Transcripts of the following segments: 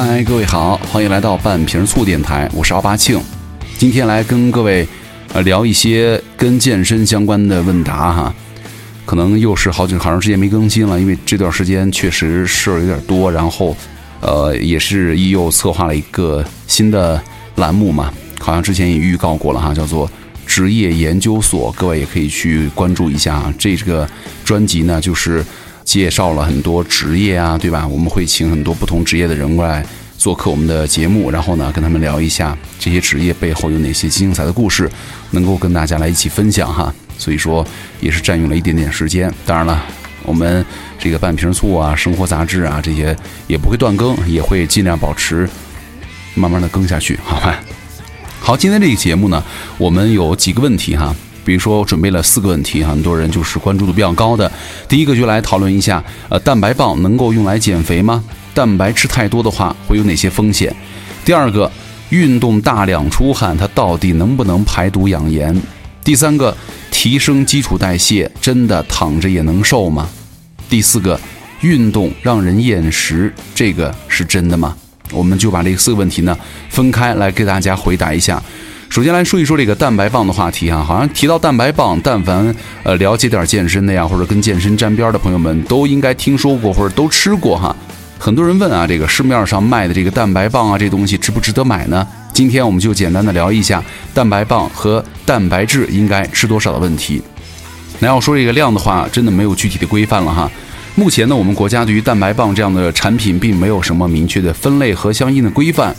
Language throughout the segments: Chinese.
嗨，各位好，欢迎来到半瓶醋电台，我是奥巴庆。今天来跟各位聊一些跟健身相关的问答哈，可能又是好长时间没更新了，因为这段时间确实事儿有点多，然后也是又策划了一个新的栏目嘛，好像之前也预告过了哈，叫做职业研究所，各位也可以去关注一下。这个专辑呢，就是介绍了很多职业啊，对吧？我们会请很多不同职业的人过来做客我们的节目，然后呢，跟他们聊一下这些职业背后有哪些精彩的故事，能够跟大家来一起分享哈。所以说，也是占用了一点点时间。当然了，我们这个半瓶醋啊、生活杂志啊这些也不会断更，也会尽量保持慢慢的更下去，好吧？好，今天这个节目呢，我们有几个问题哈，比如说我准备了4个问题，很多人就是关注度比较高的。第一个就来讨论一下，蛋白棒能够用来减肥吗？蛋白吃太多的话会有哪些风险？第二个，运动大量出汗，它到底能不能排毒养颜？第三个，提升基础代谢，真的躺着也能瘦吗？第四个，运动让人厌食，这个是真的吗？我们就把这4个问题呢分开来给大家回答一下。首先来说一说这个蛋白棒的话题啊，好像提到蛋白棒，但凡了解点健身的呀，或者跟健身沾边的朋友们都应该听说过或者都吃过哈。很多人问啊，这个市面上卖的这个蛋白棒啊，这东西值不值得买呢？今天我们就简单的聊一下蛋白棒和蛋白质应该吃多少的问题。那要说这个量的话，真的没有具体的规范了哈。目前呢，我们国家对于蛋白棒这样的产品并没有什么明确的分类和相应的规范。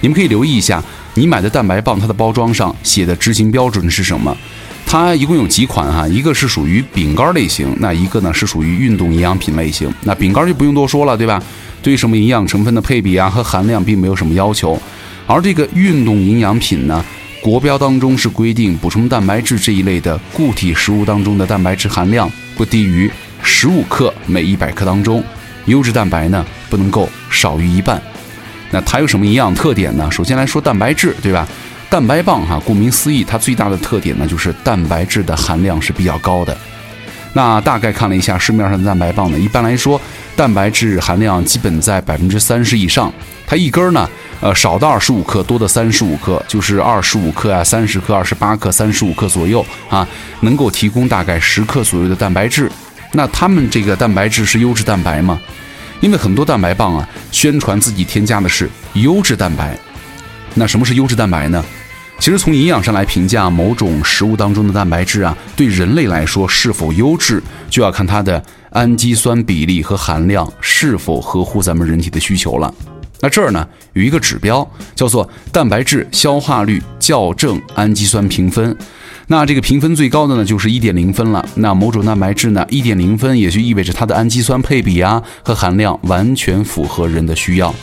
你们可以留意一下，你买的蛋白棒它的包装上写的执行标准是什么？它一共有几款哈，一个是属于饼干类型，那一个呢是属于运动营养品类型。那饼干就不用多说了，对吧？对于什么营养成分的配比啊和含量并没有什么要求。而这个运动营养品呢，国标当中是规定补充蛋白质这一类的固体食物当中的蛋白质含量不低于15克每100克当中，优质蛋白呢不能够少于一半。那它有什么营养特点呢？首先来说蛋白质，对吧？蛋白棒哈，顾名思义，它最大的特点呢就是蛋白质的含量是比较高的。那大概看了一下市面上的蛋白棒呢，一般来说蛋白质含量基本在30%以上。它一根呢，少的25克，多的35克，就是25克啊、30克、28克、35克左右啊，能够提供大概10克左右的蛋白质。那他们这个蛋白质是优质蛋白吗？因为很多蛋白棒啊，宣传自己添加的是优质蛋白。那什么是优质蛋白呢？其实从营养上来评价某种食物当中的蛋白质啊，对人类来说是否优质，就要看它的氨基酸比例和含量是否合乎咱们人体的需求了。那这儿呢，有一个指标叫做蛋白质消化率校正氨基酸评分。那这个评分最高的呢就是 1.0 分了。那某种蛋白质呢 1.0 分也就意味着它的氨基酸配比啊和含量完全符合人的需要。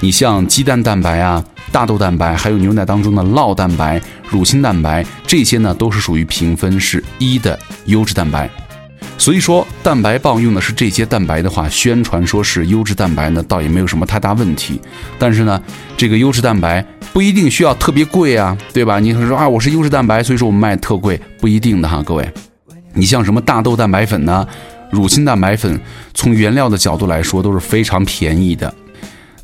你像鸡蛋蛋白啊、大豆蛋白，还有牛奶当中的酪蛋白、乳清蛋白，这些呢都是属于评分是1的优质蛋白。所以说蛋白棒用的是这些蛋白的话，宣传说是优质蛋白呢倒也没有什么太大问题。但是呢，这个优质蛋白不一定需要特别贵啊，对吧？你说啊，我是优质蛋白，所以说我们卖特贵，不一定的哈，各位。你像什么大豆蛋白粉呢、乳清蛋白粉，从原料的角度来说都是非常便宜的。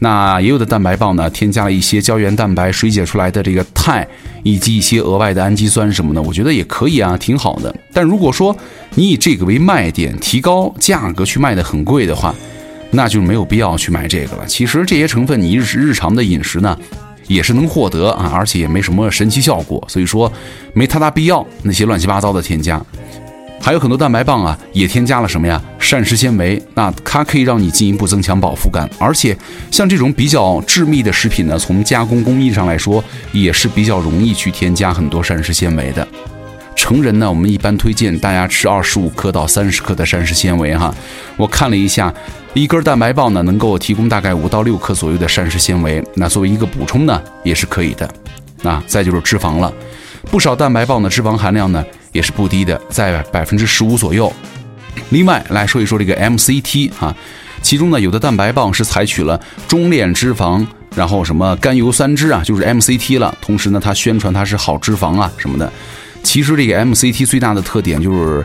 那也有的蛋白棒呢，添加了一些胶原蛋白水解出来的这个肽，以及一些额外的氨基酸什么的，我觉得也可以啊，挺好的。但如果说你以这个为卖点，提高价格去卖的很贵的话，那就没有必要去买这个了。其实这些成分你日常的饮食呢，也是能获得啊，而且也没什么神奇效果，所以说没太大必要那些乱七八糟的添加。还有很多蛋白棒啊，也添加了什么呀？膳食纤维，那它可以让你进一步增强饱腹感。而且像这种比较致密的食品呢，从加工工艺上来说，也是比较容易去添加很多膳食纤维的。成人呢，我们一般推荐大家吃25克到30克的膳食纤维哈。我看了一下，一根蛋白棒呢，能够提供大概5到6克左右的膳食纤维。那作为一个补充呢，也是可以的。那再就是脂肪了，不少蛋白棒的脂肪含量呢，也是不低的，在15%左右。另外来说一说这个 MCT 啊，其中呢有的蛋白棒是采取了中链脂肪，然后什么甘油三酯啊，就是 MCT 了。同时呢，它宣传它是好脂肪啊什么的。其实这个 MCT 最大的特点就是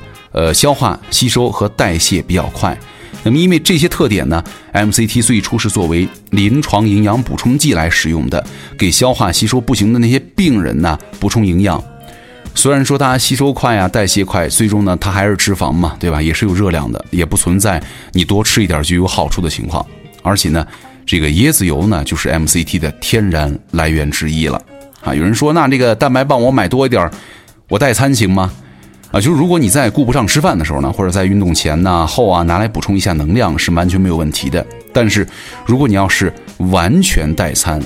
消化吸收和代谢比较快。那么因为这些特点呢 ，MCT 最初是作为临床营养补充剂来使用的，给消化吸收不行的那些病人呢补充营养。虽然说它吸收快啊，代谢快，最终呢它还是脂肪嘛，对吧？也是有热量的，也不存在你多吃一点就有好处的情况。而且呢，这个椰子油呢就是 MCT 的天然来源之一了啊。有人说，那这个蛋白棒我买多一点，我代餐行吗？啊，就是如果你在顾不上吃饭的时候呢，或者在运动前呐、后啊，拿来补充一下能量是完全没有问题的。但是如果你要是完全代餐，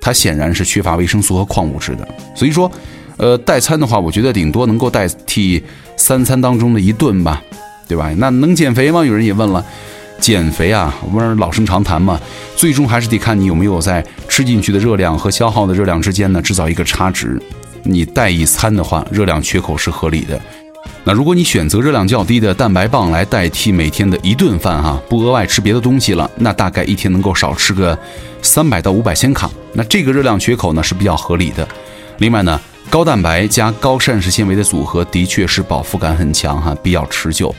它显然是缺乏维生素和矿物质的。所以说，代餐的话，我觉得顶多能够代替三餐当中的一顿吧，对吧？那能减肥吗？有人也问了，减肥啊，我们老生常谈嘛，最终还是得看你有没有在吃进去的热量和消耗的热量之间呢制造一个差值。你代一餐的话，热量缺口是合理的。那如果你选择热量较低的蛋白棒来代替每天的一顿饭哈，不额外吃别的东西了，那大概一天能够少吃个300到500千卡。那这个热量缺口呢是比较合理的。另外呢，高蛋白加高膳食纤维的组合的确是饱腹感很强哈，比较持久。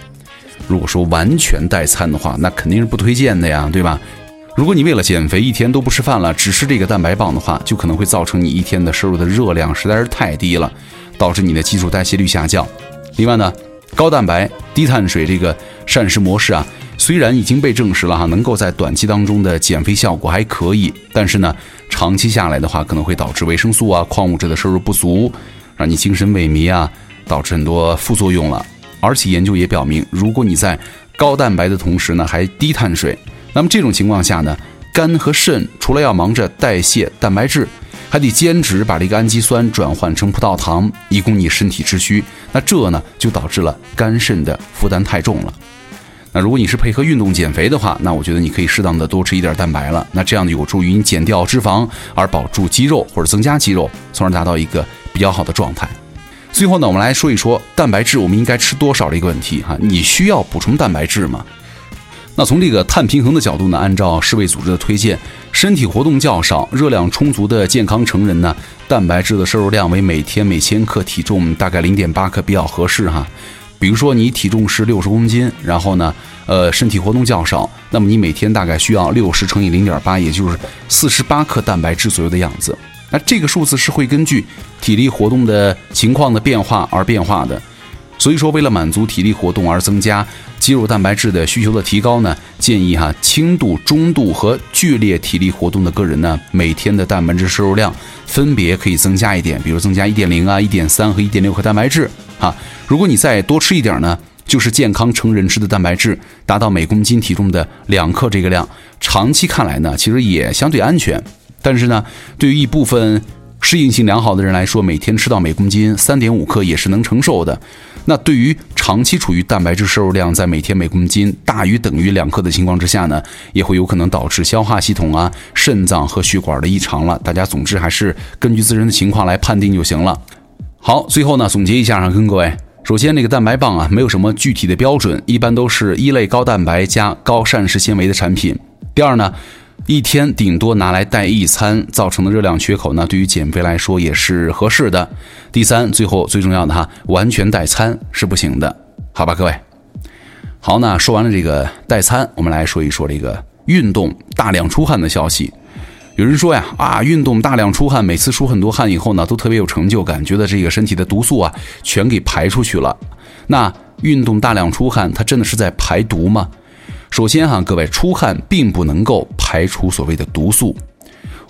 如果说完全代餐的话，那肯定是不推荐的呀，对吧？如果你为了减肥一天都不吃饭了，只吃这个蛋白棒的话，就可能会造成你一天的摄入的热量实在是太低了，导致你的基础代谢率下降。另外呢，高蛋白低碳水这个膳食模式啊，虽然已经被证实了哈，能够在短期当中的减肥效果还可以，但是呢，长期下来的话，可能会导致维生素啊、矿物质的摄入不足，让你精神萎靡啊，导致很多副作用了。而且研究也表明，如果你在高蛋白的同时呢，还低碳水，那么这种情况下呢，肝和肾除了要忙着代谢蛋白质，还得兼职把这个氨基酸转换成葡萄糖，以供你身体之需。那这呢，就导致了肝肾的负担太重了。那如果你是配合运动减肥的话，那我觉得你可以适当的多吃一点蛋白了。那这样有助于你减掉脂肪，而保住肌肉或者增加肌肉，从而达到一个比较好的状态。最后呢，我们来说一说蛋白质我们应该吃多少的一个问题哈。你需要补充蛋白质吗？那从这个碳平衡的角度呢，按照世卫组织的推荐，身体活动较少、热量充足的健康成人呢，蛋白质的摄入量为每天每千克体重大概 0.8 克比较合适哈。比如说你体重是60公斤，然后呢，身体活动较少，那么你每天大概需要60乘以 0.8， 也就是48克蛋白质左右的样子。那这个数字是会根据体力活动的情况的变化而变化的。所以说，为了满足体力活动而增加肌肉蛋白质的需求的提高呢，建议哈轻度、中度和剧烈体力活动的个人呢，每天的蛋白质摄入量分别可以增加一点，比如增加 1.0 啊、1.3 和 1.6 克蛋白质啊。如果你再多吃一点呢，就是健康成人吃的蛋白质达到每公斤体重的2克这个量，长期看来呢，其实也相对安全。但是呢，对于一部分适应性良好的人来说，每天吃到每公斤 3.5 克也是能承受的。那对于长期处于蛋白质摄入量在每天每公斤大于等于2克的情况之下呢，也会有可能导致消化系统啊、肾脏和血管的异常了。大家总之还是根据自身的情况来判定就行了。好，最后呢总结一下啊，跟各位，首先这个蛋白棒啊没有什么具体的标准，一般都是一类高蛋白加高膳食纤维的产品。第二呢，一天顶多拿来代一餐，造成的热量缺口呢，对于减肥来说也是合适的。第三，最重要的哈，完全代餐是不行的，好吧，各位。好，那说完了这个代餐，我们来说一说这个运动大量出汗的消息。有人说呀，运动大量出汗，每次出很多汗以后呢，都特别有成就感，觉得这个身体的毒素啊，全给排出去了。那运动大量出汗，它真的是在排毒吗？首先哈，各位，出汗并不能够排除所谓的毒素。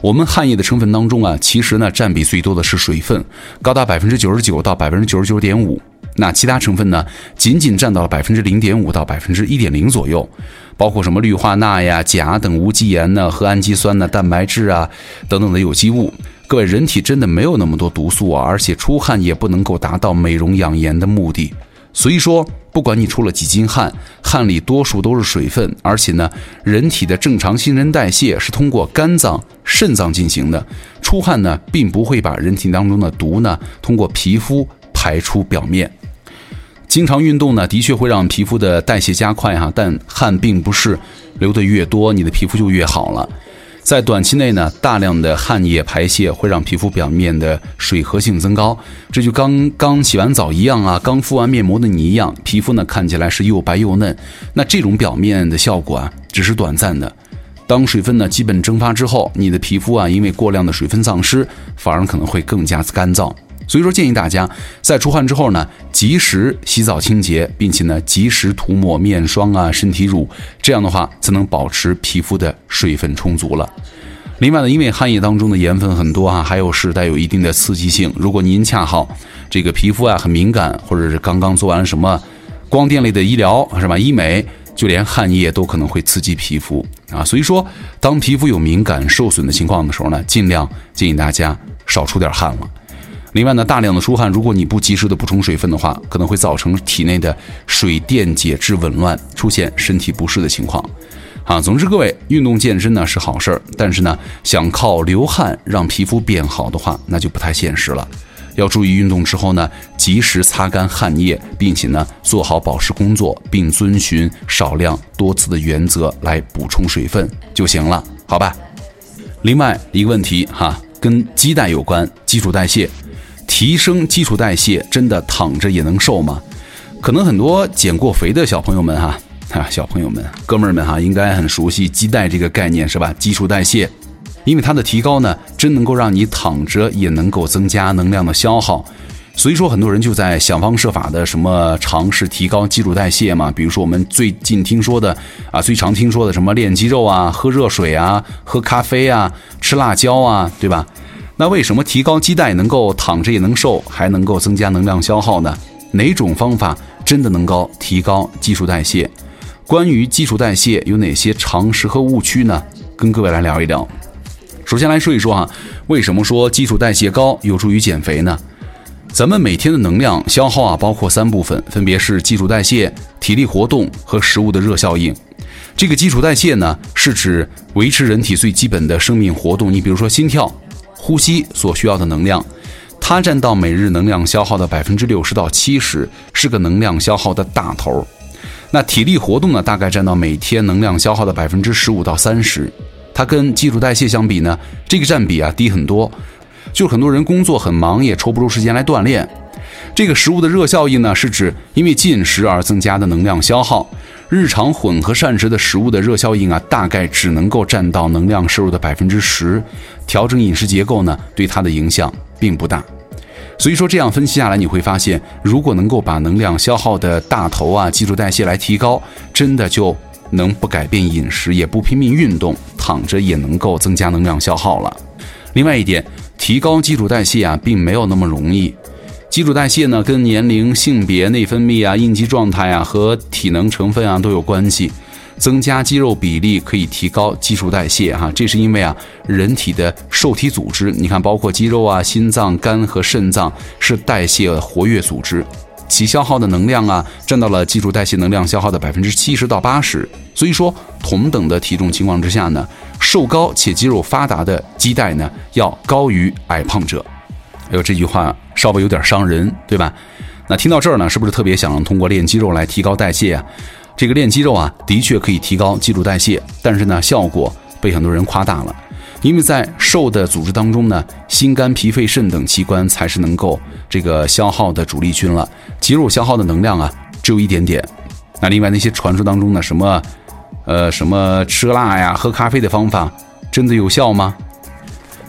我们汗液的成分当中啊，其实呢占比最多的是水分，高达 99% 到 99.5%。那其他成分呢，仅仅占到了 0.5% 到 1.0% 左右，包括什么氯化钠呀、钾等无机盐呢，和氨基酸呢、蛋白质啊等等的有机物。各位，人体真的没有那么多毒素啊，而且出汗也不能够达到美容养颜的目的。所以说，不管你出了几斤汗，汗里多数都是水分，而且呢，人体的正常新陈代谢是通过肝脏、肾脏进行的。出汗呢，并不会把人体当中的毒呢，通过皮肤排出表面。经常运动呢，的确会让皮肤的代谢加快哈，但汗并不是流得越多，你的皮肤就越好了。在短期内呢，大量的汗液排泄会让皮肤表面的水合性增高，这就刚洗完澡一样啊，刚敷完面膜的你一样，皮肤呢看起来是又白又嫩。那这种表面的效果啊，只是短暂的。当水分呢基本蒸发之后，你的皮肤啊因为过量的水分丧失，反而可能会更加干燥。所以说建议大家在出汗之后呢，及时洗澡清洁，并且呢及时涂抹面霜啊、身体乳，这样的话才能保持皮肤的水分充足了。另外呢，因为汗液当中的盐分很多啊，还有是带有一定的刺激性。如果您恰好这个皮肤啊很敏感，或者是刚刚做完什么光电类的医疗是吧，医美，就连汗液都可能会刺激皮肤啊。所以说当皮肤有敏感受损的情况的时候呢，尽量建议大家少出点汗了。另外呢，大量的出汗，如果你不及时的补充水分的话，可能会造成体内的水电解质紊乱，出现身体不适的情况啊。总之各位，运动健身呢是好事儿，但是呢想靠流汗让皮肤变好的话，那就不太现实了。要注意运动之后呢，及时擦干汗液，并且呢做好保湿工作，并遵循少量多次的原则来补充水分就行了，好吧？另外一个问题哈，跟基带有关，基础代谢。提升基础代谢真的躺着也能瘦吗？可能很多减过肥的小朋友们哥们儿们应该很熟悉基带这个概念是吧？基础代谢，因为它的提高呢，真能够让你躺着也能够增加能量的消耗。所以说很多人就在想方设法的什么尝试提高基础代谢嘛，比如说我们最近听说的啊，最常听说的什么练肌肉啊、喝热水啊、喝咖啡啊、吃辣椒啊，对吧？那为什么提高基带能够躺着也能瘦，还能够增加能量消耗呢？哪种方法真的能够提高基础代谢？关于基础代谢有哪些常识和误区呢？跟各位来聊一聊。首先来说一说为什么说基础代谢高有助于减肥呢？咱们每天的能量消耗包括三部分，分别是基础代谢、体力活动和食物的热效应。这个基础代谢呢，是指维持人体最基本的生命活动，你比如说心跳、呼吸所需要的能量，它占到每日能量消耗的 60%到70%， 是个能量消耗的大头。那体力活动呢，大概占到每天能量消耗的 15% 到 30%， 它跟基础代谢相比呢，这个占比低很多，就是很多人工作很忙也抽不出时间来锻炼。这个食物的热效应呢，是指因为进食而增加的能量消耗，日常混合膳食的食物的热效应大概只能够占到能量摄入的 10%， 调整饮食结构呢，对它的影响并不大。所以说这样分析下来，你会发现，如果能够把能量消耗的大头基础代谢来提高，真的就能不改变饮食，也不拼命运动，躺着也能够增加能量消耗了。另外一点，提高基础代谢并没有那么容易。基础代谢呢，跟年龄、性别、内分泌应激状态和体能成分都有关系。增加肌肉比例可以提高基础代谢这是因为人体的受体组织，你看包括肌肉心脏、肝和肾脏是代谢活跃组织，其消耗的能量占到了基础代谢能量消耗的 70% 到 80%。 所以说同等的体重情况之下呢，瘦高且肌肉发达的基带呢，要高于矮胖者。还有这句话稍微有点伤人，对吧？那听到这儿呢，是不是特别想通过练肌肉来提高代谢这个练肌肉的确可以提高基础代谢，但是呢，效果被很多人夸大了。因为在瘦的组织当中呢，心肝脾肺肾等器官才是能够这个消耗的主力军了，肌肉消耗的能量只有一点点。那另外那些传说当中呢，什么吃辣呀、喝咖啡的方法，真的有效吗？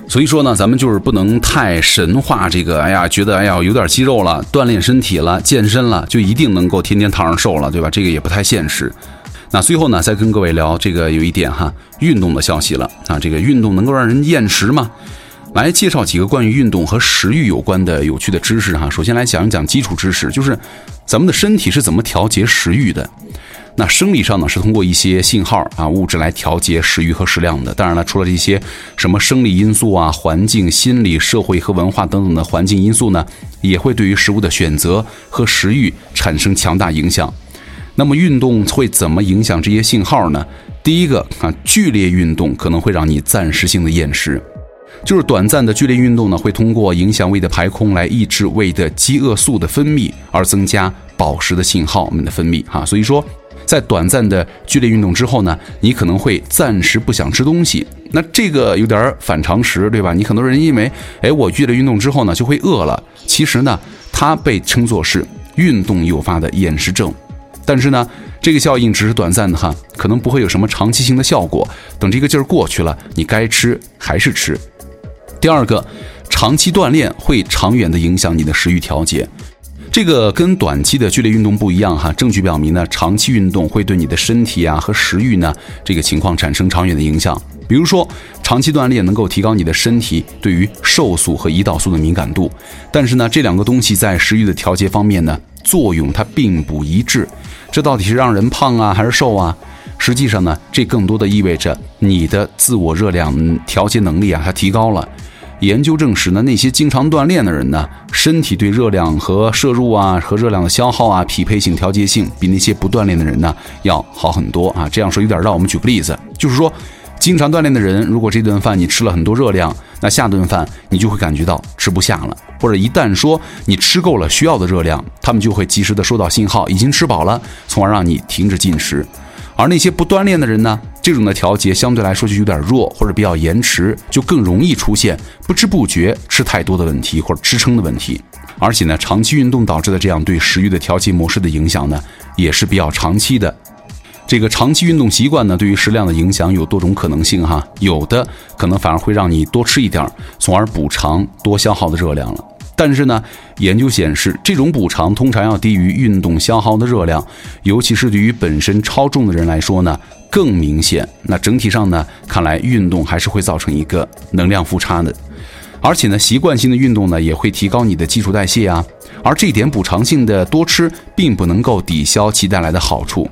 所以说呢，咱们就是不能太神化这个，觉得有点肌肉了，锻炼身体了，健身了，就一定能够天天躺上瘦了，对吧？这个也不太现实。那最后呢，再跟各位聊这个有一点运动的消息了这个运动能够让人厌食吗？来介绍几个关于运动和食欲有关的有趣的知识首先来讲一讲基础知识，就是咱们的身体是怎么调节食欲的。那生理上呢，是通过一些信号物质来调节食欲和食量的。当然了，除了这些什么生理因素环境、心理、社会和文化等等的环境因素呢，也会对于食物的选择和食欲产生强大影响。那么运动会怎么影响这些信号呢？第一个剧烈运动可能会让你暂时性的厌食，就是短暂的剧烈运动呢，会通过影响胃的排空来抑制胃的饥饿素的分泌，而增加饱食的信号们的分泌所以说在短暂的剧烈运动之后呢，你可能会暂时不想吃东西，那这个有点反常识，对吧？你很多人因为我剧烈运动之后呢就会饿了，其实呢它被称作是运动诱发的厌食症，但是呢这个效应只是短暂的哈，可能不会有什么长期性的效果，等这个劲儿过去了，你该吃还是吃。第二个，长期锻炼会长远的影响你的食欲调节，这个跟短期的剧烈运动不一样哈。证据表明呢，长期运动会对你的身体啊和食欲呢这个情况产生长远的影响。比如说，长期锻炼能够提高你的身体对于瘦素和胰岛素的敏感度，但是呢，这两个东西在食欲的调节方面呢，作用它并不一致。这到底是让人胖啊，还是瘦啊？实际上呢，这更多的意味着你的自我热量调节能力啊，它提高了。研究证实呢，那些经常锻炼的人呢，身体对热量和摄入啊和热量的消耗啊匹配性调节性比那些不锻炼的人呢要好很多啊。这样说有点绕，我们举个例子，就是说经常锻炼的人，如果这顿饭你吃了很多热量，那下顿饭你就会感觉到吃不下了，或者一旦说你吃够了需要的热量，他们就会及时的收到信号已经吃饱了，从而让你停止进食。而那些不锻炼的人呢，这种的调节相对来说就有点弱，或者比较延迟，就更容易出现不知不觉吃太多的问题，或者吃撑的问题。而且呢，长期运动导致的这样对食欲的调节模式的影响呢，也是比较长期的。这个长期运动习惯呢，对于食量的影响有多种可能性哈，有的可能反而会让你多吃一点，从而补偿多消耗的热量了。但是呢，研究显示，这种补偿通常要低于运动消耗的热量，尤其是对于本身超重的人来说呢，更明显。那整体上呢，看来运动还是会造成一个能量负差的。而且呢，习惯性的运动呢，也会提高你的基础代谢啊。而这一点补偿性的多吃，并不能够抵消其带来的好处。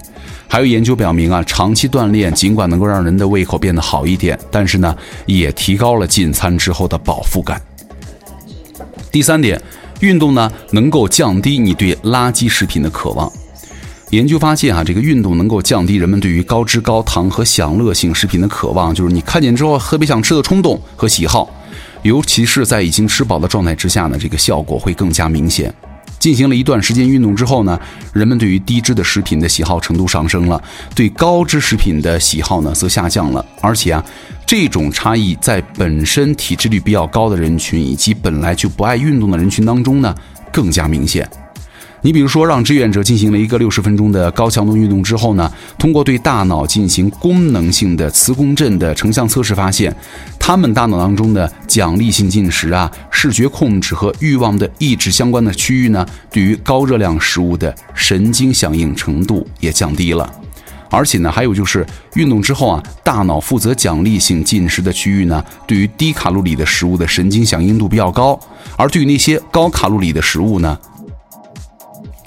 还有研究表明啊，长期锻炼尽管能够让人的胃口变得好一点，但是呢，也提高了进餐之后的饱腹感。第三点，运动呢能够降低你对垃圾食品的渴望。研究发现啊，这个运动能够降低人们对于高脂、高糖和享乐性食品的渴望，就是你看见之后特别想吃的冲动和喜好。尤其是在已经吃饱的状态之下呢，这个效果会更加明显。进行了一段时间运动之后呢，人们对于低脂的食品的喜好程度上升了，对高脂食品的喜好呢则下降了。而且啊，这种差异在本身体脂率比较高的人群以及本来就不爱运动的人群当中呢更加明显。你比如说，让志愿者进行了一个60分钟的高强度运动之后呢，通过对大脑进行功能性的磁共振的成像测试发现，他们大脑当中的奖励性进食啊、视觉控制和欲望的抑制相关的区域呢，对于高热量食物的神经响应程度也降低了。而且呢，还有就是运动之后啊，大脑负责奖励性进食的区域呢，对于低卡路里的食物的神经响应度比较高，而对于那些高卡路里的食物呢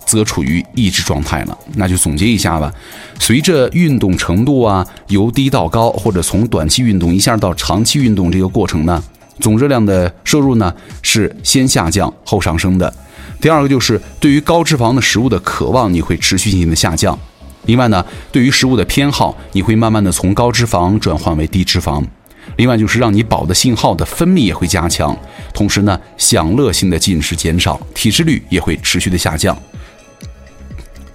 则处于抑制状态了。那就总结一下吧，随着运动程度啊由低到高，或者从短期运动一下到长期运动这个过程呢，总热量的摄入呢是先下降后上升的。第二个就是对于高脂肪的食物的渴望你会持续性的下降。另外呢，对于食物的偏好你会慢慢的从高脂肪转换为低脂肪。另外就是让你饱的信号的分泌也会加强，同时呢享乐性的进食减少，体脂率也会持续的下降。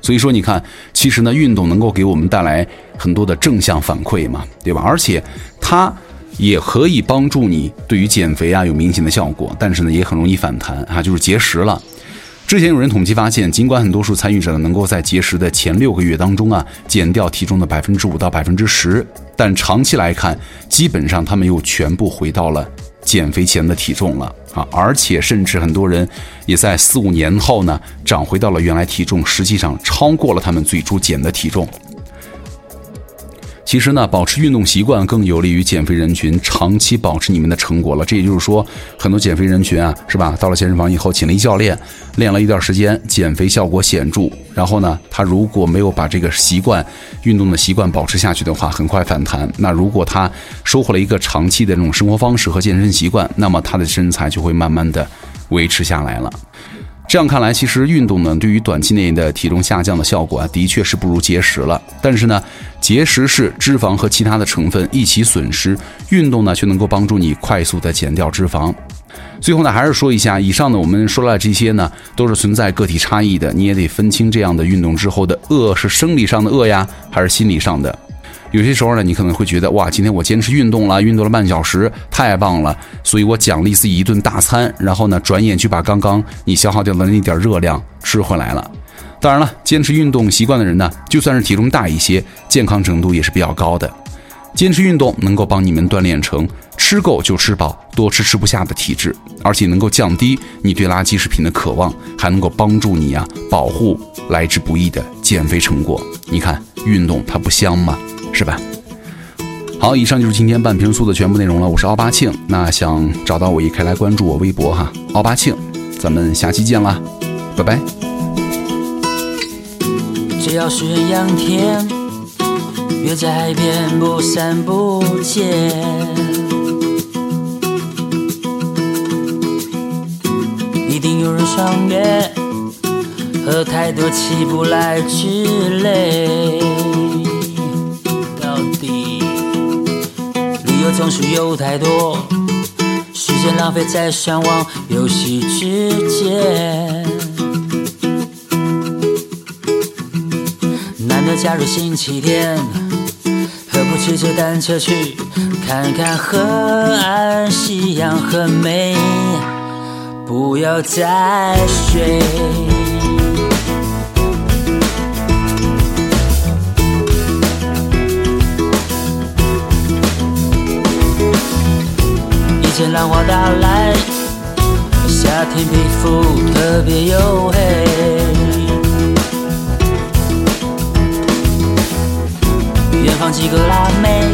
所以说你看，其实呢运动能够给我们带来很多的正向反馈嘛，对吧？而且它也可以帮助你对于减肥啊有明显的效果，但是呢也很容易反弹啊，就是节食了。之前有人统计发现，尽管很多数参与者能够在节食的前6个月当中啊减掉体重的5%到10%，但长期来看，基本上他们又全部回到了减肥前的体重了啊！而且甚至很多人也在4-5年后呢，长回到了原来体重，实际上超过了他们最初减的体重。其实呢，保持运动习惯更有利于减肥人群长期保持你们的成果了。这也就是说，很多减肥人群啊，是吧？到了健身房以后，请了一教练，练了一段时间，减肥效果显著。然后呢，他如果没有把这个习惯、运动的习惯保持下去的话，很快反弹。那如果他收获了一个长期的这种生活方式和健身习惯，那么他的身材就会慢慢的维持下来了。这样看来，其实运动呢，对于短期内的体重下降的效果啊，的确是不如节食了。但是呢，节食是脂肪和其他的成分一起损失，运动呢却能够帮助你快速的减掉脂肪。最后呢，还是说一下，以上呢我们说了这些呢，都是存在个体差异的，你也得分清这样的运动之后的饿是生理上的饿呀，还是心理上的。有些时候呢，你可能会觉得哇，今天我坚持运动了，运动了半小时，太棒了，所以我奖励自己一顿大餐，然后呢，转眼就把刚刚你消耗掉的那点热量吃回来了。当然了，坚持运动习惯的人呢，就算是体重大一些，健康程度也是比较高的。坚持运动能够帮你们锻炼成吃够就吃饱，多吃吃不下的体质，而且能够降低你对垃圾食品的渴望，还能够帮助你保护来之不易的减肥成果。你看运动它不香吗？是吧？好，以上就是今天半瓶醋的全部内容了。我是奥巴庆，那想找到我也可以来关注我微博哈，奥巴庆，咱们下期见啦，拜拜。只要是阳天，约在海边不散不见，一定有人赏月，喝太多起不来之类。总是有太多时间浪费在上网游戏之间，难得假如星期天，何不骑着单车去看看河岸，夕阳很美，不要再睡。浪花打来，夏天皮肤特别黝黑，远方几个辣妹，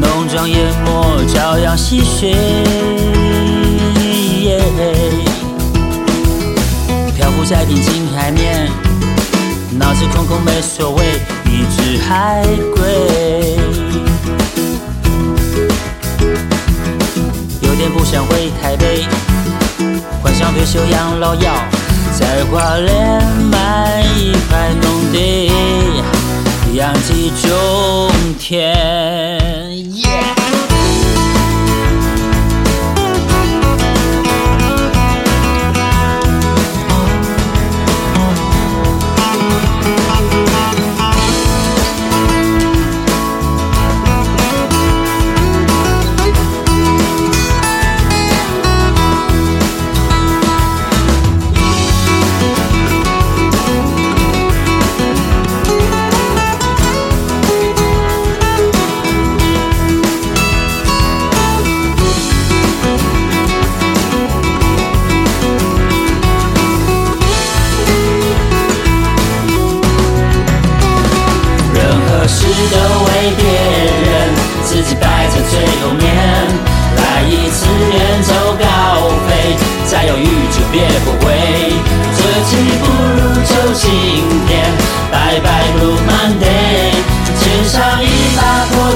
浓妆艳抹朝阳西睡，漂浮在平静海面，脑子空空没所谓，一只海龟不想回台北，幻想退休养老药，在花莲买一块农地，养鸡种田。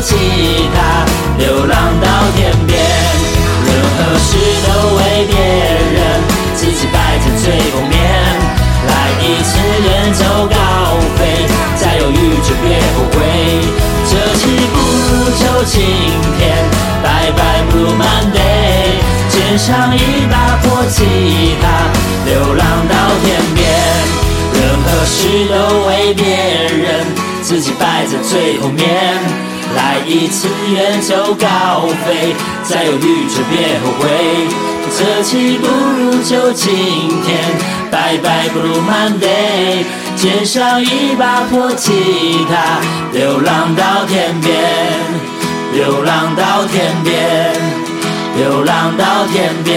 吉他流浪到天边，任何事都为别人，自己摆在最后面，来一次远走高飞，再犹豫就别后悔，这期不如就今天，拜拜 Blue Monday， 肩上一把破吉他流浪到天边，任何事都为别人，自己摆在最后面，来一次远走高飞，再犹豫就别后悔，这期不如就今天，拜拜 Blue Monday， 肩上一把破吉他，流浪到天边，流浪到天边，流浪到天边，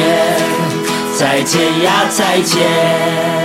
再见呀再见。